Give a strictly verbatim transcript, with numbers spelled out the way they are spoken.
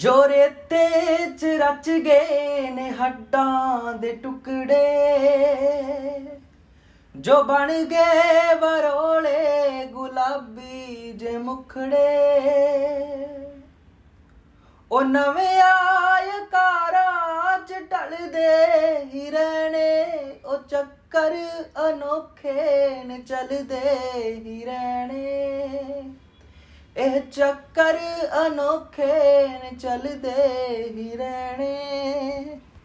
जोरे तेज रच गए ने हड्डां दे टुकड़े जो बन गए बरोले गुलाबी जे मुखड़े ओ नवे आय कारां च टलदे ही रहने ओ चक्कर अनोखे ने चलदे ही रहने एह चक्कर अनोखे चलदे ही रहने।